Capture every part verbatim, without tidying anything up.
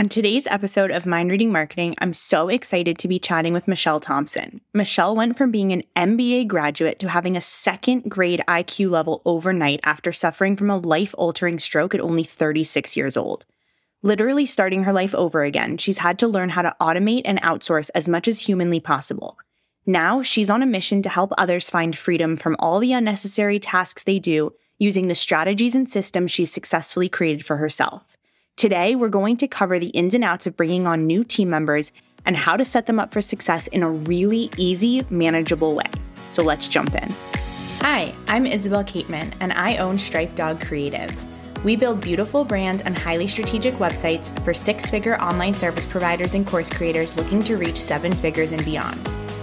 On today's episode of Mind Reading Marketing, I'm so excited to be chatting with Michelle Thompson. Michelle went from being an M B A graduate to having a second grade I Q level overnight after suffering from a life-altering stroke at only thirty-six years old. Literally starting her life over again, she's had to learn how to automate and outsource as much as humanly possible. Now, she's on a mission to help others find freedom from all the unnecessary tasks they do using the strategies and systems she's successfully created for herself. Today, we're going to cover the ins and outs of bringing on new team members and how to set them up for success in a really easy, manageable way. So let's jump in. Hi, I'm Isabel Kateman, and I own Striped Dog Creative. We build beautiful brands and highly strategic websites for six-figure online service providers and course creators looking to reach seven figures and beyond.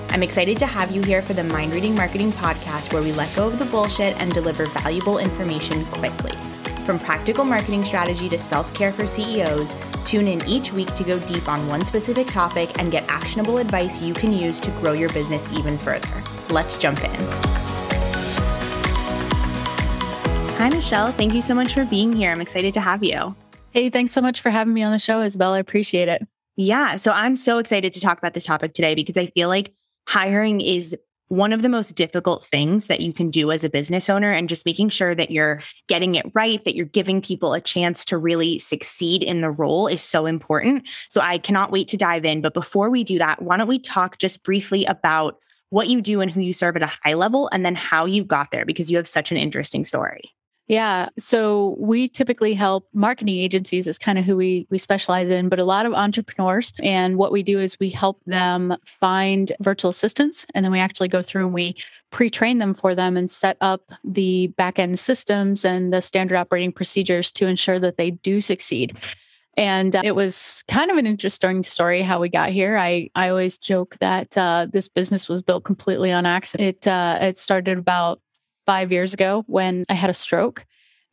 I'm excited to have you here for the Mind Reading Marketing Podcast, where we let go of the bullshit and deliver valuable information quickly. From practical marketing strategy to self-care for C E Os, tune in each week to go deep on one specific topic and get actionable advice you can use to grow your business even further. Let's jump in. Hi, Michelle. Thank you so much for being here. I'm excited to have you. Hey, thanks so much for having me on the show, Isabel. I appreciate it. Yeah. So I'm so excited to talk about this topic today because I feel like hiring is one of the most difficult things that you can do as a business owner, and just making sure that you're getting it right, that you're giving people a chance to really succeed in the role is so important. So I cannot wait to dive in. But before we do that, why don't we talk just briefly about what you do and who you serve at a high level, and then how you got there, because you have such an interesting story. Yeah. So we typically help marketing agencies is kind of who we we specialize in, but a lot of entrepreneurs. And what we do is we help them find virtual assistants. And then we actually go through and we pre-train them for them and set up the back-end systems and the standard operating procedures to ensure that they do succeed. And uh, it was kind of an interesting story how we got here. I, I always joke that uh, this business was built completely on accident. It, uh, it started about five years ago when I had a stroke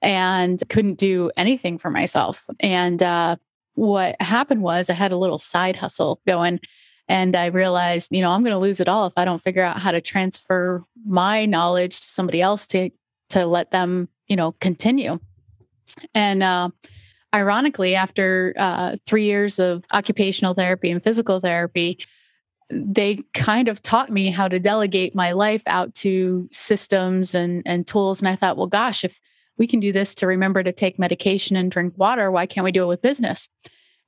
and couldn't do anything for myself. And uh, what happened was I had a little side hustle going, and I realized, you know, I'm going to lose it all if I don't figure out how to transfer my knowledge to somebody else to, to let them, you know, continue. And uh, ironically, after uh, three years of occupational therapy and physical therapy, they kind of taught me how to delegate my life out to systems and, and tools. And I thought, well, gosh, if we can do this to remember to take medication and drink water, why can't we do it with business?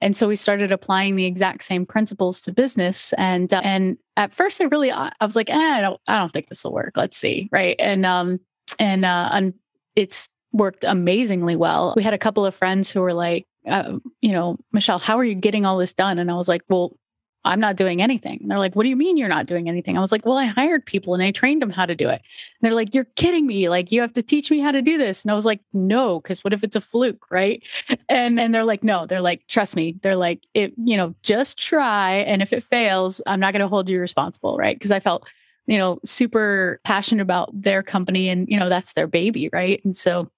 And so we started applying the exact same principles to business. And uh, and at first I really, I was like, eh, I don't, I don't think this will work. Let's see. Right. And, um, and, uh, and it's worked amazingly well. We had a couple of friends who were like, uh, you know, Michelle, how are you getting all this done? And I was like, well, I'm not doing anything. And they're like, what do you mean you're not doing anything? I was like, well, I hired people and I trained them how to do it. And they're like, you're kidding me. Like, you have to teach me how to do this. And I was like, no, because what if it's a fluke, right? And and they're like, no, they're like, trust me. They're like, it, you know, just try. And if it fails, I'm not going to hold you responsible, right? Because I felt, you know, super passionate about their company and, you know, that's their baby, right? And so,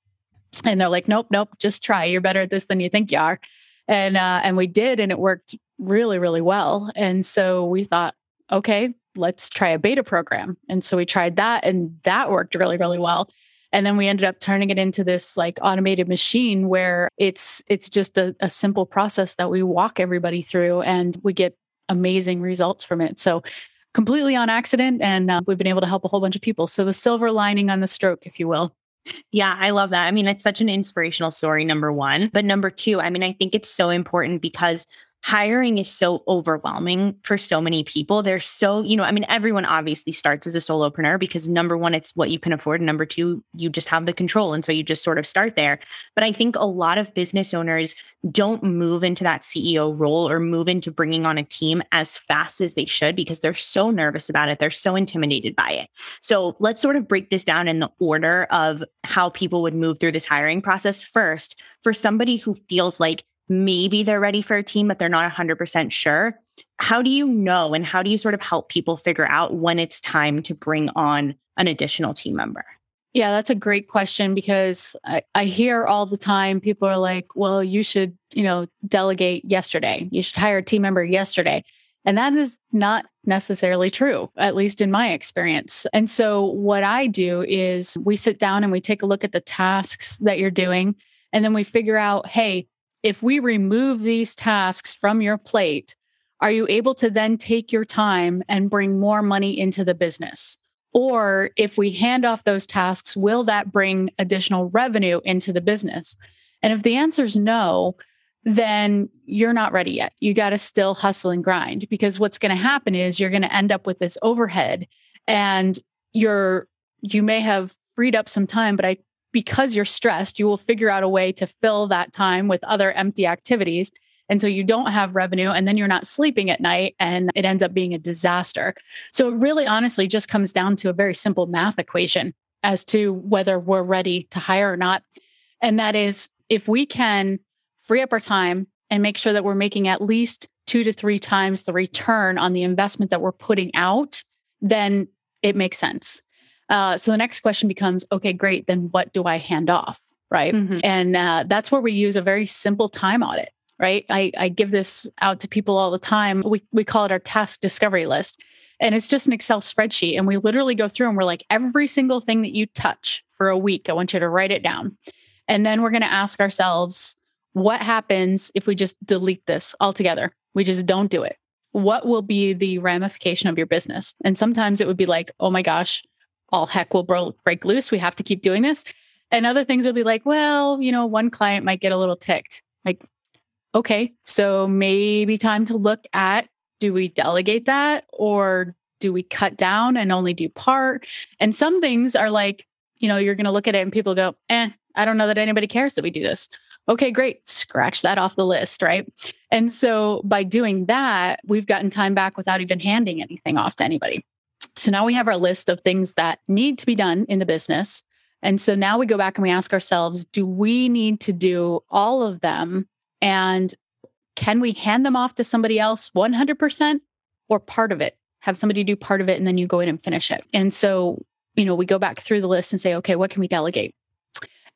and they're like, nope, nope, just try. You're better at this than you think you are. And uh, and we did, and it worked really, really well. And so we thought, okay, let's try a beta program. And so we tried that, and that worked really, really well. And then we ended up turning it into this like automated machine where it's it's just a, a simple process that we walk everybody through, and we get amazing results from it. So completely on accident, and uh, we've been able to help a whole bunch of people. So the silver lining on the stroke, if you will. Yeah, I love that. I mean, it's such an inspirational story, number one. But number two, I mean, I think it's so important because hiring is so overwhelming for so many people. They're so, you know, I mean, everyone obviously starts as a solopreneur because number one, it's what you can afford. And number two, you just have the control. And so you just sort of start there. But I think a lot of business owners don't move into that C E O role or move into bringing on a team as fast as they should because they're so nervous about it. They're so intimidated by it. So let's sort of break this down in the order of how people would move through this hiring process. First, for somebody who feels like maybe they're ready for a team, but they're not one hundred percent sure. How do you know, and how do you sort of help people figure out when it's time to bring on an additional team member? Yeah, that's a great question because I, I hear all the time people are like, well, you should, you know, delegate yesterday. You should hire a team member yesterday. And that is not necessarily true, at least in my experience. And so what I do is we sit down and we take a look at the tasks that you're doing. And then we figure out, hey, if we remove these tasks from your plate, are you able to then take your time and bring more money into the business? Or if we hand off those tasks, will that bring additional revenue into the business? And if the answer is no, then you're not ready yet. You got to still hustle and grind, because what's going to happen is you're going to end up with this overhead, and you're, you may have freed up some time, but I, because you're stressed, you will figure out a way to fill that time with other empty activities. And so you don't have revenue, and then you're not sleeping at night, and it ends up being a disaster. So it really honestly just comes down to a very simple math equation as to whether we're ready to hire or not. And that is, if we can free up our time and make sure that we're making at least two to three times the return on the investment that we're putting out, then it makes sense. Uh, so the next question becomes, okay, great. Then what do I hand off? Right. Mm-hmm. And uh, that's where we use a very simple time audit. Right? I, I give this out to people all the time. We we call it our task discovery list. And it's just an Excel spreadsheet. And we literally go through and we're like, every single thing that you touch for a week, I want you to write it down. And then we're going to ask ourselves, what happens if we just delete this altogether? We just don't do it. What will be the ramification of your business? And sometimes it would be like, oh my gosh, all heck will bro- break loose. We have to keep doing this. And other things will be like, well, you know, one client might get a little ticked. Like, okay, so maybe time to look at, do we delegate that, or do we cut down and only do part? And some things are like, you know, you're going to look at it and people go, eh, I don't know that anybody cares that we do this. Okay, great. Scratch that off the list, right? And so by doing that, we've gotten time back without even handing anything off to anybody. So now we have our list of things that need to be done in the business. And so now we go back and we ask ourselves, do we need to do all of them? And can we hand them off to somebody else one hundred percent or part of it? Have somebody do part of it, and then you go in and finish it. And so, you know, we go back through the list and say, okay, what can we delegate?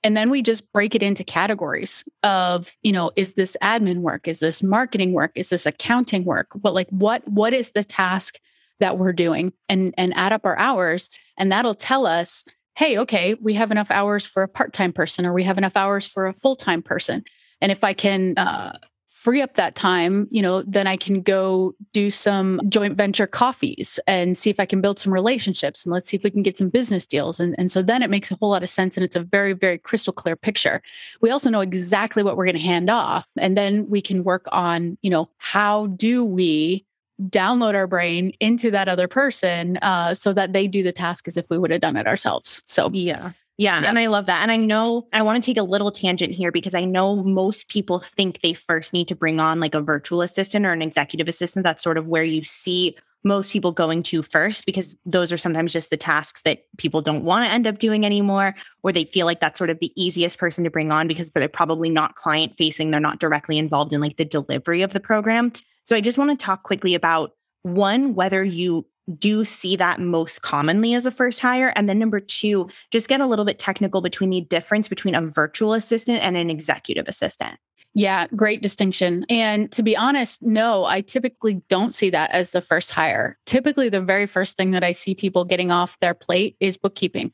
And then we just break it into categories of, you know, is this admin work? Is this marketing work? Is this accounting work? But like, what, what is the task that we're doing? And, and add up our hours, and that'll tell us, hey, okay, we have enough hours for a part-time person, or we have enough hours for a full-time person. And if I can uh, free up that time, you know, then I can go do some joint venture coffees and see if I can build some relationships, and let's see if we can get some business deals. And, and so then it makes a whole lot of sense. And it's a very, very crystal clear picture. We also know exactly what we're going to hand off. And then we can work on, you know, how do we download our brain into that other person uh, so that they do the task as if we would have done it ourselves. So, yeah. Yeah, yep. And I love that. And I know I want to take a little tangent here, because I know most people think they first need to bring on like a virtual assistant or an executive assistant. That's sort of where you see most people going to first, because those are sometimes just the tasks that people don't want to end up doing anymore, or they feel like that's sort of the easiest person to bring on because they're probably not client facing. They're not directly involved in like the delivery of the program. So I just want to talk quickly about, one, whether you do see that most commonly as a first hire. And then number two, just get a little bit technical between the difference between a virtual assistant and an executive assistant. Yeah, great distinction. And to be honest, no, I typically don't see that as the first hire. Typically, the very first thing that I see people getting off their plate is bookkeeping.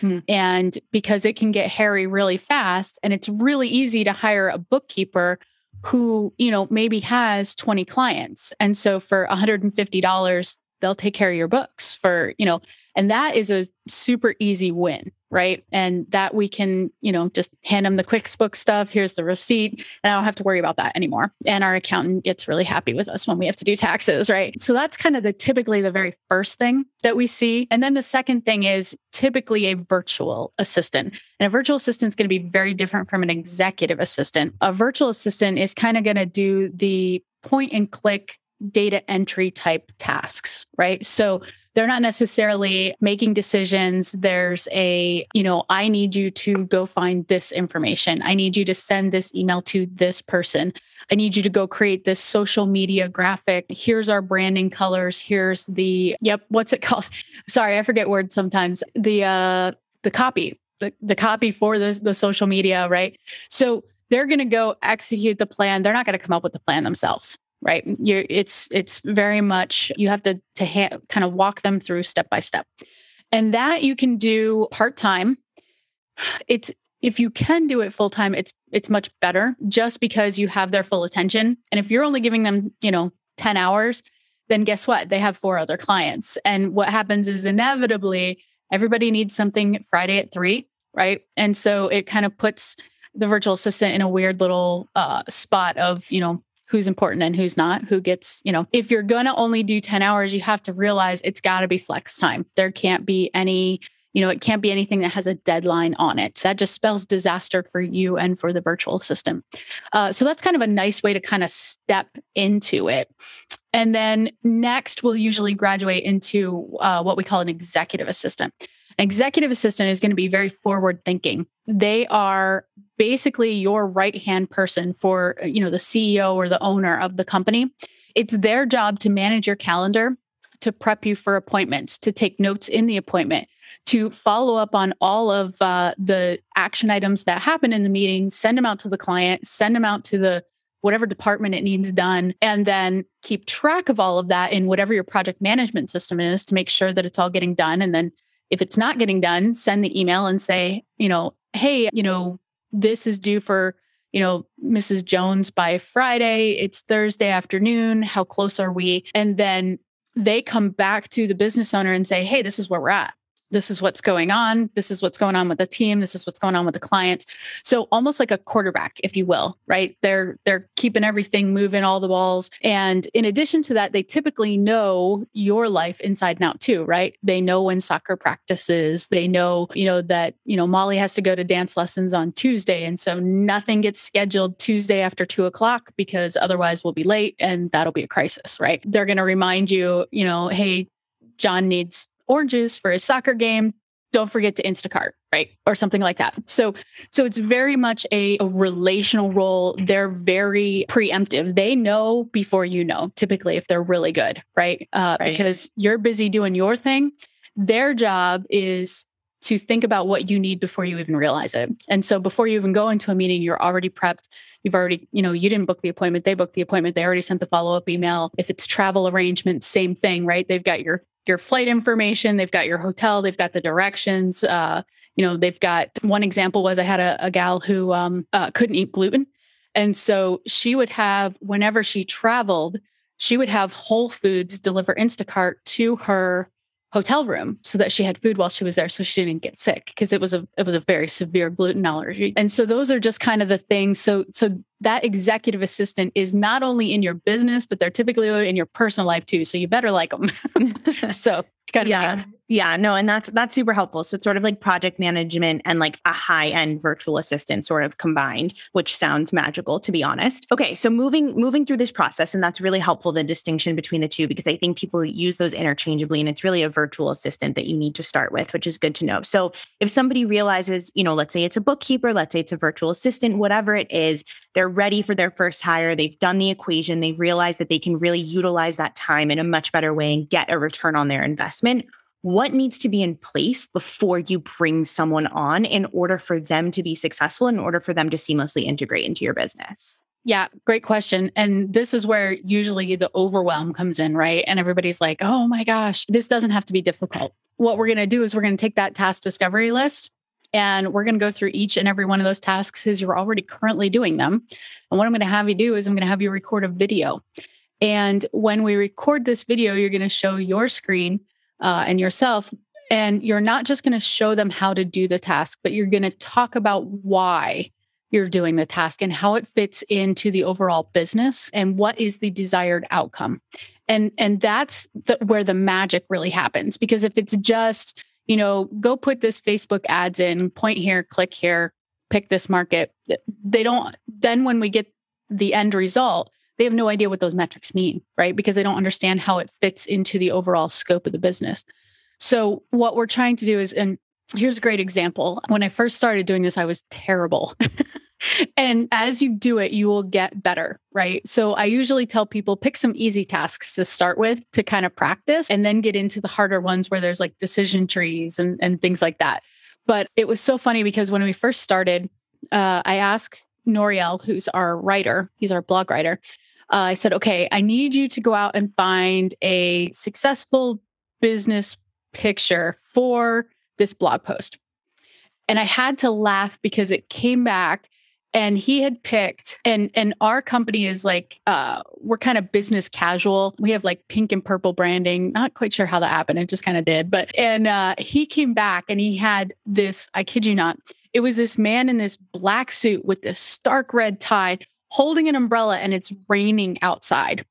Hmm. And because it can get hairy really fast, and it's really easy to hire a bookkeeper who, you know, maybe has twenty clients. And so for one hundred fifty dollars, they'll take care of your books for, you know, and that is a super easy win, right? And that we can, you know, just hand them the QuickBooks stuff. Here's the receipt, and I don't have to worry about that anymore. And our accountant gets really happy with us when we have to do taxes, right? So that's kind of the typically the very first thing that we see. And then the second thing is typically a virtual assistant. And a virtual assistant is going to be very different from an executive assistant. A virtual assistant is kind of going to do the point and click data entry type tasks, right? So they're not necessarily making decisions. There's a, you know, I need you to go find this information. I need you to send this email to this person. I need you to go create this social media graphic. Here's our branding colors. Here's the, yep, what's it called? Sorry, I forget words sometimes. The, uh, the copy, the, the copy for the, the social media, right? So they're going to go execute the plan. They're not going to come up with the plan themselves. Right? You're, it's it's very much, you have to, to ha- kind of walk them through step by step. And that you can do part-time. It's if you can do it full time, it's it's much better just because you have their full attention. And if you're only giving them, you know, ten hours, then guess what? They have four other clients. And what happens is inevitably everybody needs something Friday at three, right? And so it kind of puts the virtual assistant in a weird little uh, spot of, you know, who's important and who's not, who gets, you know, if you're going to only do ten hours, you have to realize it's got to be flex time. There can't be any, you know, it can't be anything that has a deadline on it. So that just spells disaster for you and for the virtual assistant. Uh, so that's kind of a nice way to kind of step into it. And then next, we'll usually graduate into uh, what we call an executive assistant. An executive assistant is going to be very forward thinking. They are basically your right-hand person for, you know, the C E O or the owner of the company. It's their job to manage your calendar, to prep you for appointments, to take notes in the appointment, to follow up on all of uh, the action items that happen in the meeting, send them out to the client, send them out to the whatever department it needs done, and then keep track of all of that in whatever your project management system is to make sure that it's all getting done. And then if it's not getting done, send the email and say, you know, hey, you know, this is due for, you know, Missus Jones by Friday. It's Thursday afternoon. How close are we? And then they come back to the business owner and say, hey, this is where we're at. This is what's going on. This is what's going on with the team. This is what's going on with the clients. So almost like a quarterback, if you will, right? They're they're keeping everything moving, all the balls. And in addition to that, they typically know your life inside and out too, right? They know when soccer practice is. They know, you know, that, you know, Molly has to go to dance lessons on Tuesday. And so nothing gets scheduled Tuesday after two o'clock because otherwise we'll be late and that'll be a crisis, right? They're going to remind you, you know, hey, John needs oranges for his soccer game. Don't forget to Instacart, right? Or something like that. So, so it's very much a, a relational role. They're very preemptive. They know before you know, typically, if they're really good, right? Uh, right. Because you're busy doing your thing. Their job is to think about what you need before you even realize it. And so before you even go into a meeting, you're already prepped. You've already, you know, you didn't book the appointment. They booked the appointment. They already sent the follow-up email. If it's travel arrangements, same thing, right? They've got your your flight information, they've got your hotel, they've got the directions. Uh, you know, they've got one example was I had a, a gal who um, uh, couldn't eat gluten. And so she would have, whenever she traveled, she would have Whole Foods deliver Instacart to her hotel room so that she had food while she was there. So she didn't get sick because it was a, it was a very severe gluten allergy. And so those are just kind of the things. So, so that executive assistant is not only in your business, but they're typically in your personal life too. So you better like them. so kind of yeah. Bad. Yeah, no. And that's, that's super helpful. So it's sort of like project management and like a high end virtual assistant sort of combined, which sounds magical, to be honest. Okay. So moving, moving through this process, and that's really helpful, the distinction between the two, because I think people use those interchangeably, and it's really a virtual assistant that you need to start with, which is good to know. So if somebody realizes, you know, let's say it's a bookkeeper, let's say it's a virtual assistant, whatever it is, they're ready for their first hire. They've done the equation. They realize that they can really utilize that time in a much better way and get a return on their investment. What needs to be in place before you bring someone on in order for them to be successful, in order for them to seamlessly integrate into your business? Yeah, great question. And this is where usually the overwhelm comes in, right? And everybody's like, oh my gosh, this doesn't have to be difficult. What we're going to do is we're going to take that task discovery list and we're going to go through each and every one of those tasks as you're already currently doing them. And what I'm going to have you do is I'm going to have you record a video. And when we record this video, you're going to show your screen Uh, and yourself. And you're not just going to show them how to do the task, but you're going to talk about why you're doing the task and how it fits into the overall business and what is the desired outcome. And, and that's the, where the magic really happens. Because if it's just, you know, go put this Facebook ads in, point here, click here, pick this market, they don't, then when we get the end result, they have no idea what those metrics mean, right? Because they don't understand how it fits into the overall scope of the business. So what we're trying to do is, and here's a great example. When I first started doing this, I was terrible. And as you do it, you will get better, right? So I usually tell people, pick some easy tasks to start with to kind of practice and then get into the harder ones where there's like decision trees and, and things like that. But it was so funny because when we first started, uh, I asked Noriel, who's our writer, he's our blog writer, Uh, I said, okay, I need you to go out and find a successful business picture for this blog post. And I had to laugh because it came back and he had picked, and and our company is like, uh, we're kind of business casual. We have like pink and purple branding. Not quite sure how that happened. It just kind of did. But, and uh, he came back and he had this, I kid you not, it was this man in this black suit with this stark red tie holding an umbrella, and it's raining outside.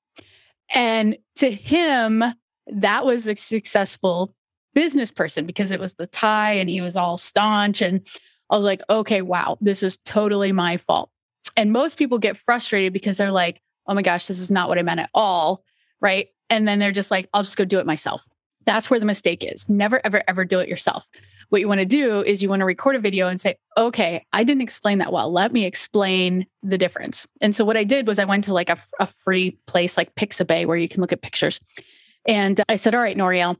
And to him, that was a successful business person because it was the tie and he was all staunch. And I was like, okay, wow, this is totally my fault. And most people get frustrated because they're like, oh my gosh, this is not what I meant at all. Right. And then they're just like, I'll just go do it myself. That's where the mistake is. Never, ever, ever do it yourself. What you want to do is you want to record a video and say, okay, I didn't explain that well. Let me explain the difference. And so what I did was I went to like a, a free place like Pixabay where you can look at pictures. And I said, all right, Noriel,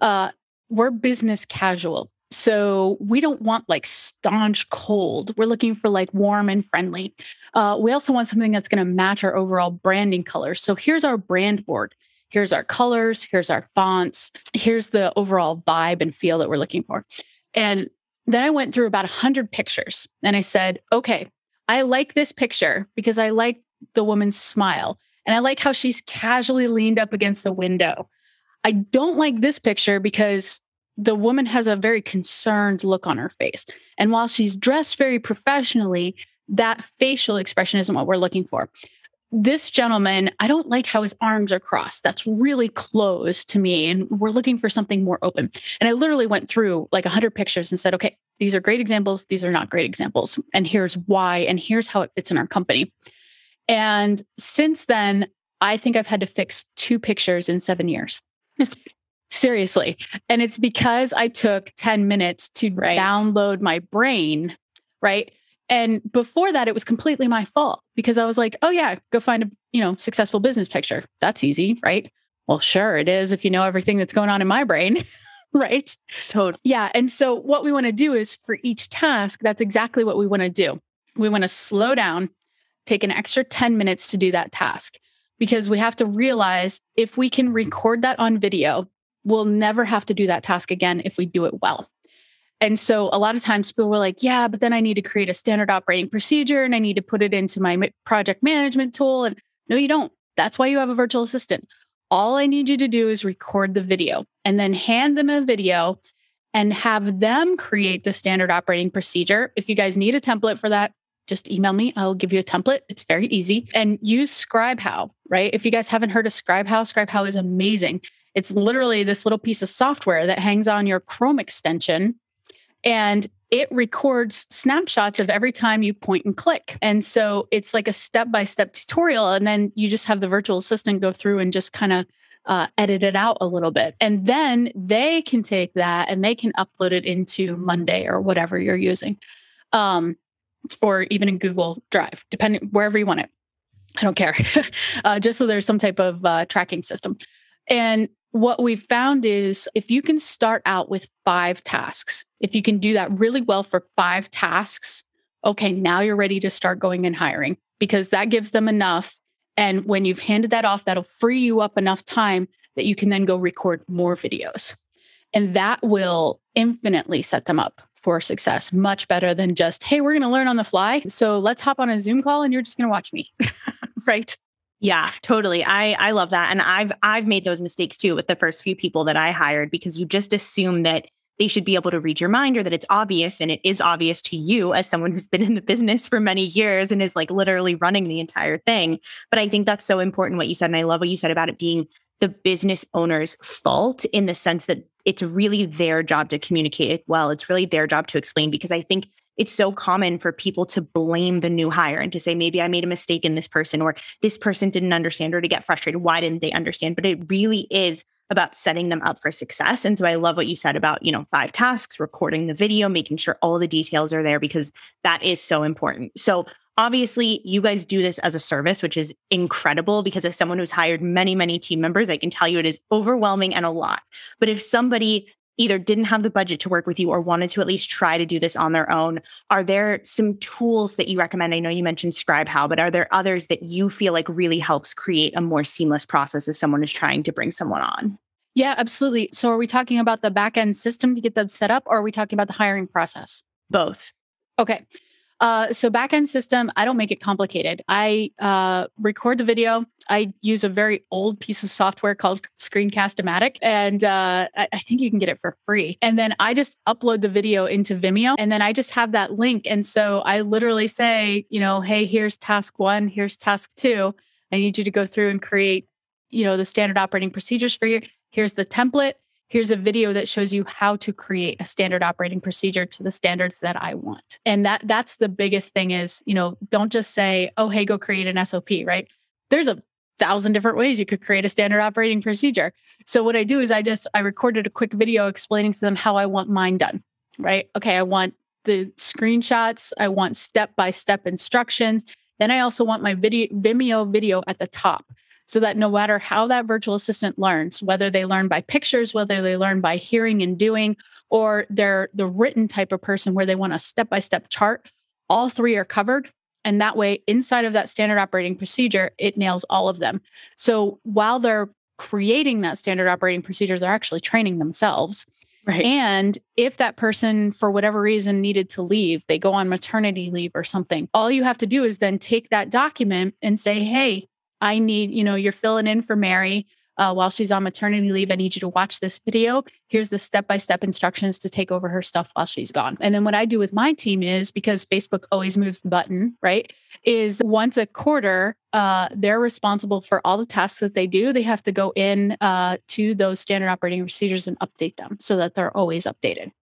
uh, we're business casual. So we don't want like staunch cold. We're looking for like warm and friendly. Uh, we also want something that's going to match our overall branding colors. So here's our brand board. Here's our colors, here's our fonts, here's the overall vibe and feel that we're looking for. And then I went through about one hundred pictures and I said, okay, I like this picture because I like the woman's smile and I like how she's casually leaned up against a window. I don't like this picture because the woman has a very concerned look on her face. And while she's dressed very professionally, that facial expression isn't what we're looking for. This gentleman, I don't like how his arms are crossed. That's really closed to me. And we're looking for something more open. And I literally went through like one hundred pictures and said, okay, these are great examples. These are not great examples. And here's why. And here's how it fits in our company. And since then, I think I've had to fix two pictures in seven years. Seriously. And it's because I took ten minutes to right. download my brain, right? And before that, it was completely my fault because I was like, oh yeah, go find a, you know, successful business picture. That's easy, right? Well, sure it is if you know everything that's going on in my brain, right? Totally. Yeah. And so what we want to do is for each task, that's exactly what we want to do. We want to slow down, take an extra ten minutes to do that task because we have to realize if we can record that on video, we'll never have to do that task again if we do it well. And so a lot of times people were like, yeah, but then I need to create a standard operating procedure and I need to put it into my project management tool. And no, you don't. That's why you have a virtual assistant. All I need you to do is record the video and then hand them a video and have them create the standard operating procedure. If you guys need a template for that, just email me. I'll give you a template. It's very easy. And use ScribeHow, right? If you guys haven't heard of ScribeHow, ScribeHow is amazing. It's literally this little piece of software that hangs on your Chrome extension. And it records snapshots of every time you point and click. And so it's like a step-by-step tutorial. And then you just have the virtual assistant go through and just kind of uh, edit it out a little bit. And then they can take that and they can upload it into Monday or whatever you're using. Um, or even in Google Drive, depending wherever you want it. I don't care. uh, just so there's some type of uh, tracking system. And what we've found is if you can start out with five tasks, if you can do that really well for five tasks, okay, now you're ready to start going and hiring because that gives them enough. And when you've handed that off, that'll free you up enough time that you can then go record more videos. And that will infinitely set them up for success, much better than just, hey, we're going to learn on the fly. So let's hop on a Zoom call and you're just going to watch me, right? Yeah, totally. I, I love that. And I've, I've made those mistakes too with the first few people that I hired because you just assume that they should be able to read your mind or that it's obvious. And it is obvious to you as someone who's been in the business for many years and is like literally running the entire thing. But I think that's so important what you said. And I love what you said about it being the business owner's fault in the sense that it's really their job to communicate it well. It's really their job to explain, because I think it's so common for people to blame the new hire and to say, maybe I made a mistake in this person, or this person didn't understand, or to get frustrated. Why didn't they understand? But it really is about setting them up for success. And so I love what you said about, you know, five tasks, recording the video, making sure all the details are there, because that is so important. So obviously you guys do this as a service, which is incredible, because as someone who's hired many, many team members, I can tell you it is overwhelming and a lot. But if somebody either didn't have the budget to work with you or wanted to at least try to do this on their own, are there some tools that you recommend? I know you mentioned ScribeHow, but are there others that you feel like really helps create a more seamless process as someone is trying to bring someone on? Yeah, absolutely. So are we talking about the back-end system to get them set up, or are we talking about the hiring process? both? Okay. Uh, so backend system, I don't make it complicated. I uh, record the video. I use a very old piece of software called Screencast-O-Matic, and uh, I think you can get it for free. And then I just upload the video into Vimeo, and then I just have that link. And so I literally say, you know, hey, here's task one, here's task two. I need you to go through and create, you know, the standard operating procedures for you. Here's the template. Here's a video that shows you how to create a standard operating procedure to the standards that I want. And that that's the biggest thing is, you know, don't just say, oh, hey, go create an S O P, right? There's a thousand different ways you could create a standard operating procedure. So what I do is I just, I recorded a quick video explaining to them how I want mine done, right? Okay, I want the screenshots. I want step-by-step instructions. Then I also want my video, Vimeo video at the top, so that no matter how that virtual assistant learns, whether they learn by pictures, whether they learn by hearing and doing, or they're the written type of person where they want a step-by-step chart, all three are covered. And that way, inside of that standard operating procedure, it nails all of them. So while they're creating that standard operating procedure, they're actually training themselves. Right. And if that person, for whatever reason, needed to leave, they go on maternity leave or something, all you have to do is then take that document and say, hey, I need, you know, you're filling in for Mary uh, while she's on maternity leave. I need you to watch this video. Here's the step-by-step instructions to take over her stuff while she's gone. And then what I do with my team is, because Facebook always moves the button, right, is once a quarter, uh, they're responsible for all the tasks that they do. They have to go in uh, to those standard operating procedures and update them so that they're always updated.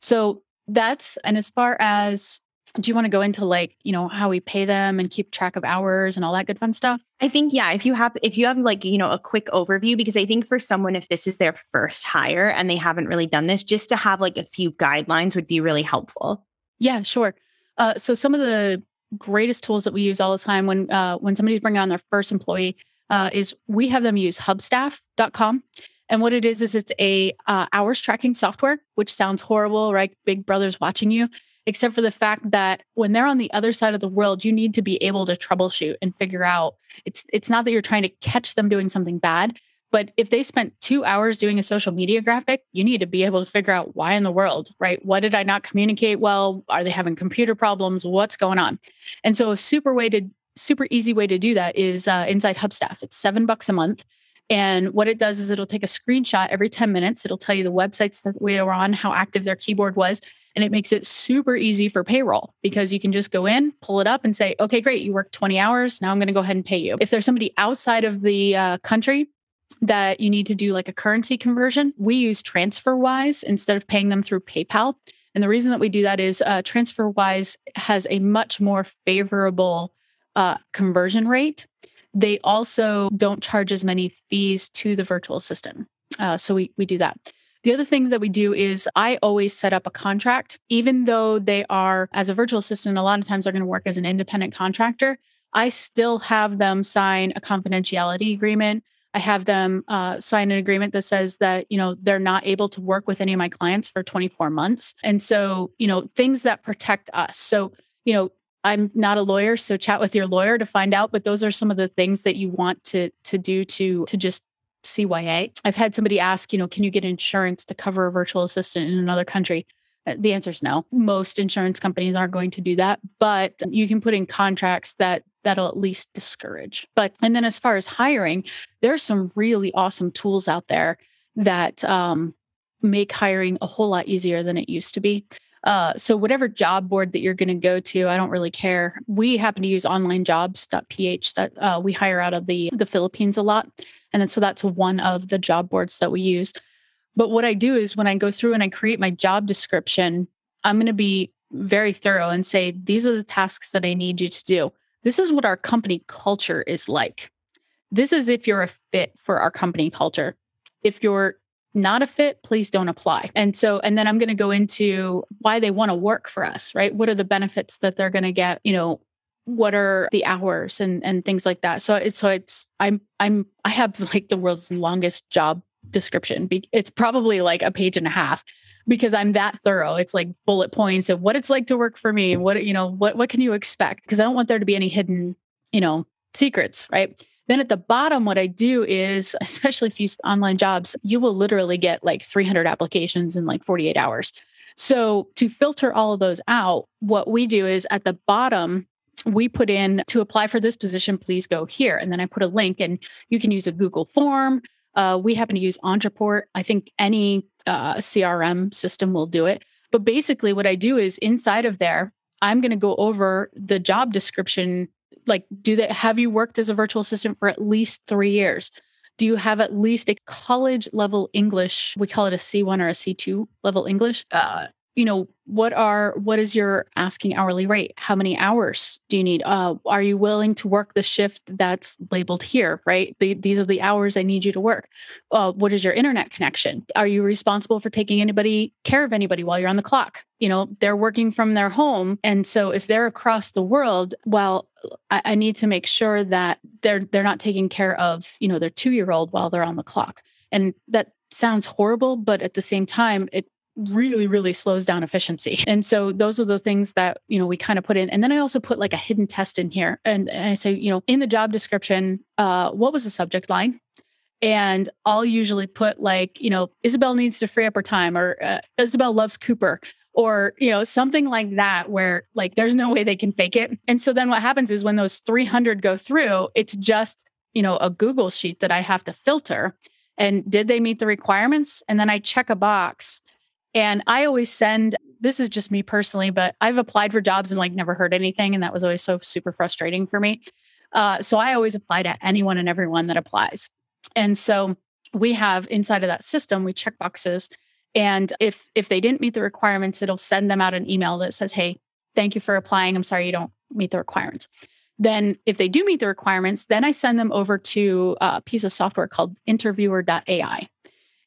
So that's, and as far as, do you want to go into like, you know, how we pay them and keep track of hours and all that good fun stuff? I think, yeah, if you have, if you have like, you know, a quick overview, because I think for someone, if this is their first hire and they haven't really done this, just to have like a few guidelines would be really helpful. Yeah, sure. Uh, so some of the greatest tools that we use all the time when, uh, when somebody's bringing on their first employee uh, is we have them use hub staff dot com. And what it is, is it's a uh, hours tracking software, which sounds horrible, right? Big brother's watching you. Except for the fact that when they're on the other side of the world, you need to be able to troubleshoot and figure out. It's it's not that you're trying to catch them doing something bad, but if they spent two hours doing a social media graphic, you need to be able to figure out why in the world, right? What did I not communicate well? Are they having computer problems? What's going on? And so a super way to super easy way to do that is uh, inside Hubstaff. It's seven bucks a month. And what it does is it'll take a screenshot every ten minutes. It'll tell you the websites that we were on, how active their keyboard was. And it makes it super easy for payroll because you can just go in, pull it up and say, okay, great. You worked twenty hours. Now I'm going to go ahead and pay you. If there's somebody outside of the uh, country that you need to do like a currency conversion, we use TransferWise instead of paying them through PayPal. And the reason that we do that is uh, TransferWise has a much more favorable uh, conversion rate. They also don't charge as many fees to the virtual assistant. Uh, so we we do that. The other thing that we do is I always set up a contract. Even though they are, as a virtual assistant, a lot of times they're going to work as an independent contractor, I still have them sign a confidentiality agreement. I have them uh, sign an agreement that says that, you know, they're not able to work with any of my clients for twenty-four months. And so, you know, things that protect us. So, you know, I'm not a lawyer, so chat with your lawyer to find out. But those are some of the things that you want to to do to to just C Y A. I've had somebody ask, you know, can you get insurance to cover a virtual assistant in another country? The answer is no. Most insurance companies aren't going to do that, but you can put in contracts that that'll at least discourage. But and then as far as hiring, there's some really awesome tools out there that um, make hiring a whole lot easier than it used to be. Uh, so whatever job board that you're going to go to, I don't really care. We happen to use online jobs dot p h that uh, we hire out of the, the Philippines a lot. And then, so that's one of the job boards that we use. But what I do is when I go through and I create my job description, I'm going to be very thorough and say, these are the tasks that I need you to do. This is what our company culture is like. This is if you're a fit for our company culture. If you're not a fit, please don't apply. And so, and then I'm going to go into why they want to work for us, right? What are the benefits that they're going to get? You know, what are the hours and and things like that. So it's, so it's, I'm, I'm, I have like the world's longest job description. It's probably like a page and a half because I'm that thorough. It's like bullet points of what it's like to work for me. What, you know, what, what can you expect? Because I don't want there to be any hidden, you know, secrets, right? Then at the bottom, what I do is, especially if you use online jobs, you will literally get like three hundred applications in like forty-eight hours. So to filter all of those out, what we do is at the bottom, we put in, to apply for this position, please go here. And then I put a link, and you can use a Google form. Uh, we happen to use Entreport. I think any uh, C R M system will do it. But basically what I do is inside of there, I'm going to go over the job description. Like, do that. Have you worked as a virtual assistant for at least three years? Do you have at least a college level English? We call it a C one or a C two level English. Uh, you know, what are, what is your asking hourly rate? How many hours do you need? Uh, are you willing to work the shift that's labeled here, right? The, these are the hours I need you to work. Uh, what is your internet connection? Are you responsible for taking anybody, care of anybody while you're on the clock? You know, they're working from their home. And so if they're across the world, well, I, I need to make sure that they're, they're not taking care of, you know, their two-year-old while they're on the clock. And that sounds horrible, but at the same time, it really, really slows down efficiency. And so those are the things that, you know, we kind of put in. And then I also put like a hidden test in here. And, and I say, you know, in the job description, uh, what was the subject line? And I'll usually put like, you know, Isabel needs to free up her time, or uh, Isabel loves Cooper, or, you know, something like that, where like, there's no way they can fake it. And so then what happens is when those three hundred go through, it's just, you know, a Google sheet that I have to filter. And did they meet the requirements? And then I check a box. And I always send, this is just me personally, but I've applied for jobs and like never heard anything. And that was always so super frustrating for me. Uh, so I always apply to anyone and everyone that applies. And so we have inside of that system, we check boxes. And if if they didn't meet the requirements, it'll send them out an email that says, hey, thank you for applying. I'm sorry you don't meet the requirements. Then if they do meet the requirements, then I send them over to a piece of software called Interviewer dot A I.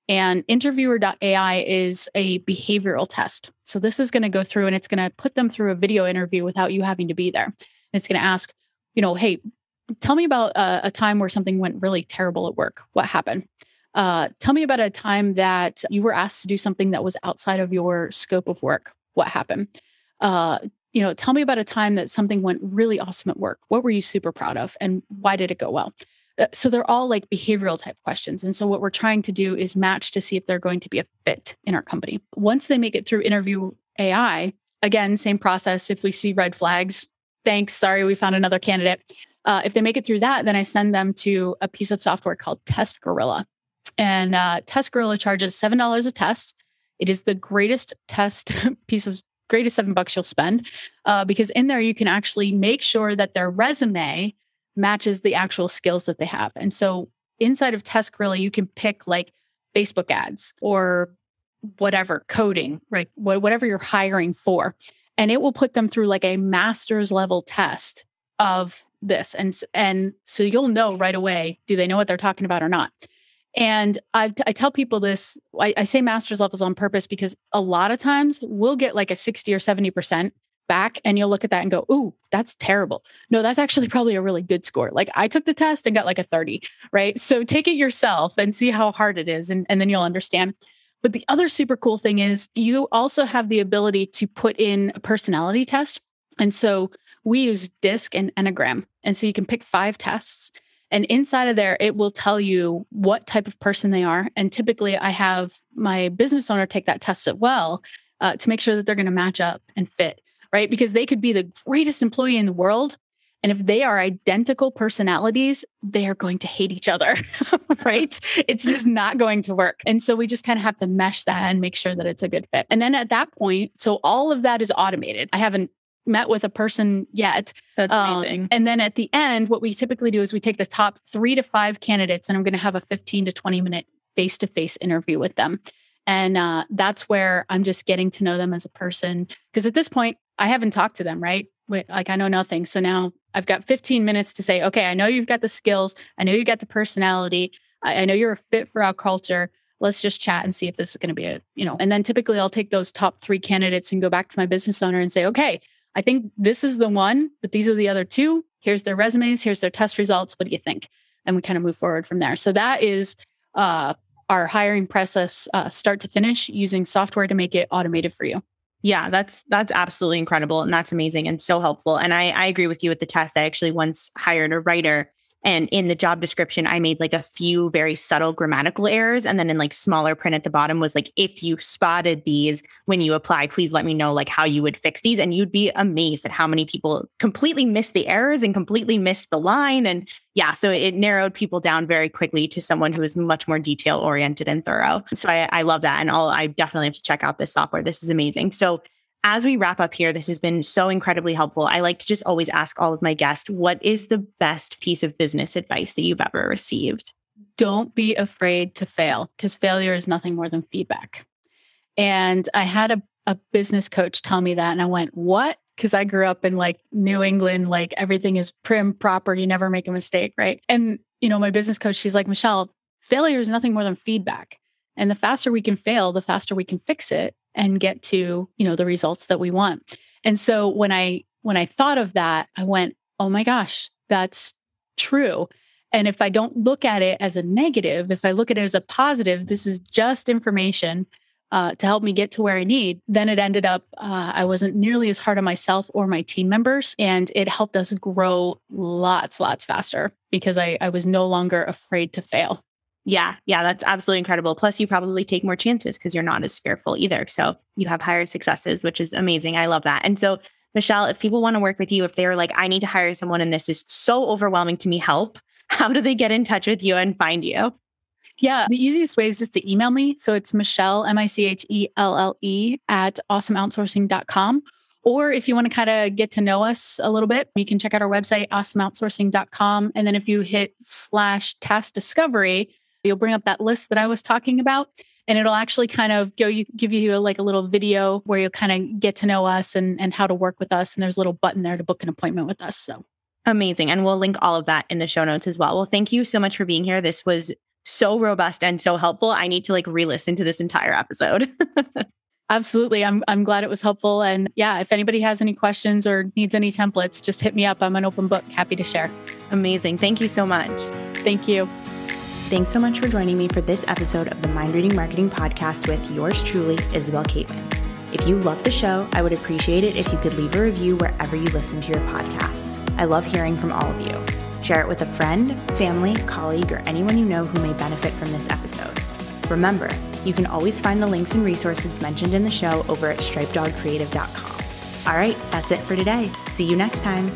And Interviewer dot A I is a behavioral test. So this is going to go through and it's going to put them through a video interview without you having to be there. And it's going to ask, you know, hey, tell me about a, a time where something went really terrible at work. What happened? Uh, tell me about a time that you were asked to do something that was outside of your scope of work. What happened? Uh, you know, tell me about a time that something went really awesome at work. What were you super proud of and why did it go well? Uh, so they're all like behavioral type questions. And so what we're trying to do is match to see if they're going to be a fit in our company. Once they make it through Interview A I, again, same process. If we see red flags, thanks, sorry, we found another candidate. Uh, if they make it through that, then I send them to a piece of software called Test Gorilla. And uh, Test Gorilla charges seven dollars a test. It is the greatest test piece of greatest seven bucks you'll spend uh, because in there you can actually make sure that their resume matches the actual skills that they have. And so inside of Test Gorilla, you can pick like Facebook ads or whatever, coding, right? Wh- whatever you're hiring for. And it will put them through like a master's level test of this. And, and so you'll know right away, do they know what they're talking about or not? And I, I tell people this, I, I say master's levels on purpose because a lot of times we'll get like a sixty or seventy percent back and you'll look at that and go, ooh, that's terrible. No, that's actually probably a really good score. Like I took the test and got like a thirty, right? So take it yourself and see how hard it is. And, and then you'll understand. But the other super cool thing is you also have the ability to put in a personality test. And so we use DISC and Enneagram. And so you can pick five tests. And inside of there, it will tell you what type of person they are. And typically I have my business owner take that test as well uh, to make sure that they're going to match up and fit, right? Because they could be the greatest employee in the world. And if they are identical personalities, they are going to hate each other, right? It's just not going to work. And so we just kind of have to mesh that and make sure that it's a good fit. And then at that point, so all of that is automated. I haven't met with a person yet. That's amazing. Um, and then at the end, what we typically do is we take the top three to five candidates and I'm going to have a fifteen to twenty minute face-to-face interview with them. And uh, that's where I'm just getting to know them as a person. Because at this point, I haven't talked to them, right? Wait, like I know nothing. So now I've got fifteen minutes to say, okay, I know you've got the skills. I know you got the personality. I, I know you're a fit for our culture. Let's just chat and see if this is going to be a, you know, and then typically I'll take those top three candidates and go back to my business owner and say, okay, I think this is the one, but these are the other two. Here's their resumes. Here's their test results. What do you think? And we kind of move forward from there. So that is uh, our hiring process, uh, start to finish, using software to make it automated for you. Yeah, that's that's absolutely incredible. And that's amazing and so helpful. And I, I agree with you with the test. I actually once hired a writer And in the job description, I made like a few very subtle grammatical errors. And then in like smaller print at the bottom was like, if you spotted these when you apply, please let me know like how you would fix these. And you'd be amazed at how many people completely missed the errors and completely missed the line. And yeah, so it narrowed people down very quickly to someone who is much more detail oriented and thorough. So I, I love that. And I'll, I definitely have to check out this software. This is amazing. So as we wrap up here, this has been so incredibly helpful. I like to just always ask all of my guests, what is the best piece of business advice that you've ever received? Don't be afraid to fail, because failure is nothing more than feedback. And I had a, a business coach tell me that, and I went, what? Because I grew up in like New England, like everything is prim, proper, you never make a mistake, right? And, you know, my business coach, she's like, Michelle, failure is nothing more than feedback. And the faster we can fail, the faster we can fix it and get to, you know, the results that we want. And so when I, when I thought of that, I went, oh my gosh, that's true. And if I don't look at it as a negative, if I look at it as a positive, this is just information uh, to help me get to where I need, then it ended up, uh, I wasn't nearly as hard on myself or my team members. And it helped us grow lots, lots faster because I, I was no longer afraid to fail. Yeah. Yeah. That's absolutely incredible. Plus you probably take more chances because you're not as fearful either. So you have higher successes, which is amazing. I love that. And so Michelle, if people want to work with you, if they're like, I need to hire someone and this is so overwhelming to me, help, how do they get in touch with you and find you? Yeah. The easiest way is just to email me. So it's Michelle, M I C H E L L E at awesome outsourcing dot com. Or if you want to kind of get to know us a little bit, you can check out our website, awesome outsourcing dot com. And then if you hit slash task discovery, you'll bring up that list that I was talking about, and it'll actually kind of go, you, give you like a little video where you'll kind of get to know us and, and how to work with us. And there's a little button there to book an appointment with us. So amazing. And we'll link all of that in the show notes as well. Well, thank you so much for being here. This was so robust and so helpful. I need to like re-listen to this entire episode. Absolutely. I'm I'm glad it was helpful. And yeah, if anybody has any questions or needs any templates, just hit me up. I'm an open book. Happy to share. Amazing. Thank you so much. Thank you. Thanks so much for joining me for this episode of the Mind Reading Marketing Podcast with yours truly, Isabel Kateman. If you love the show, I would appreciate it if you could leave a review wherever you listen to your podcasts. I love hearing from all of you. Share it with a friend, family, colleague, or anyone you know who may benefit from this episode. Remember, you can always find the links and resources mentioned in the show over at striped dog creative dot com. All right, that's it for today. See you next time.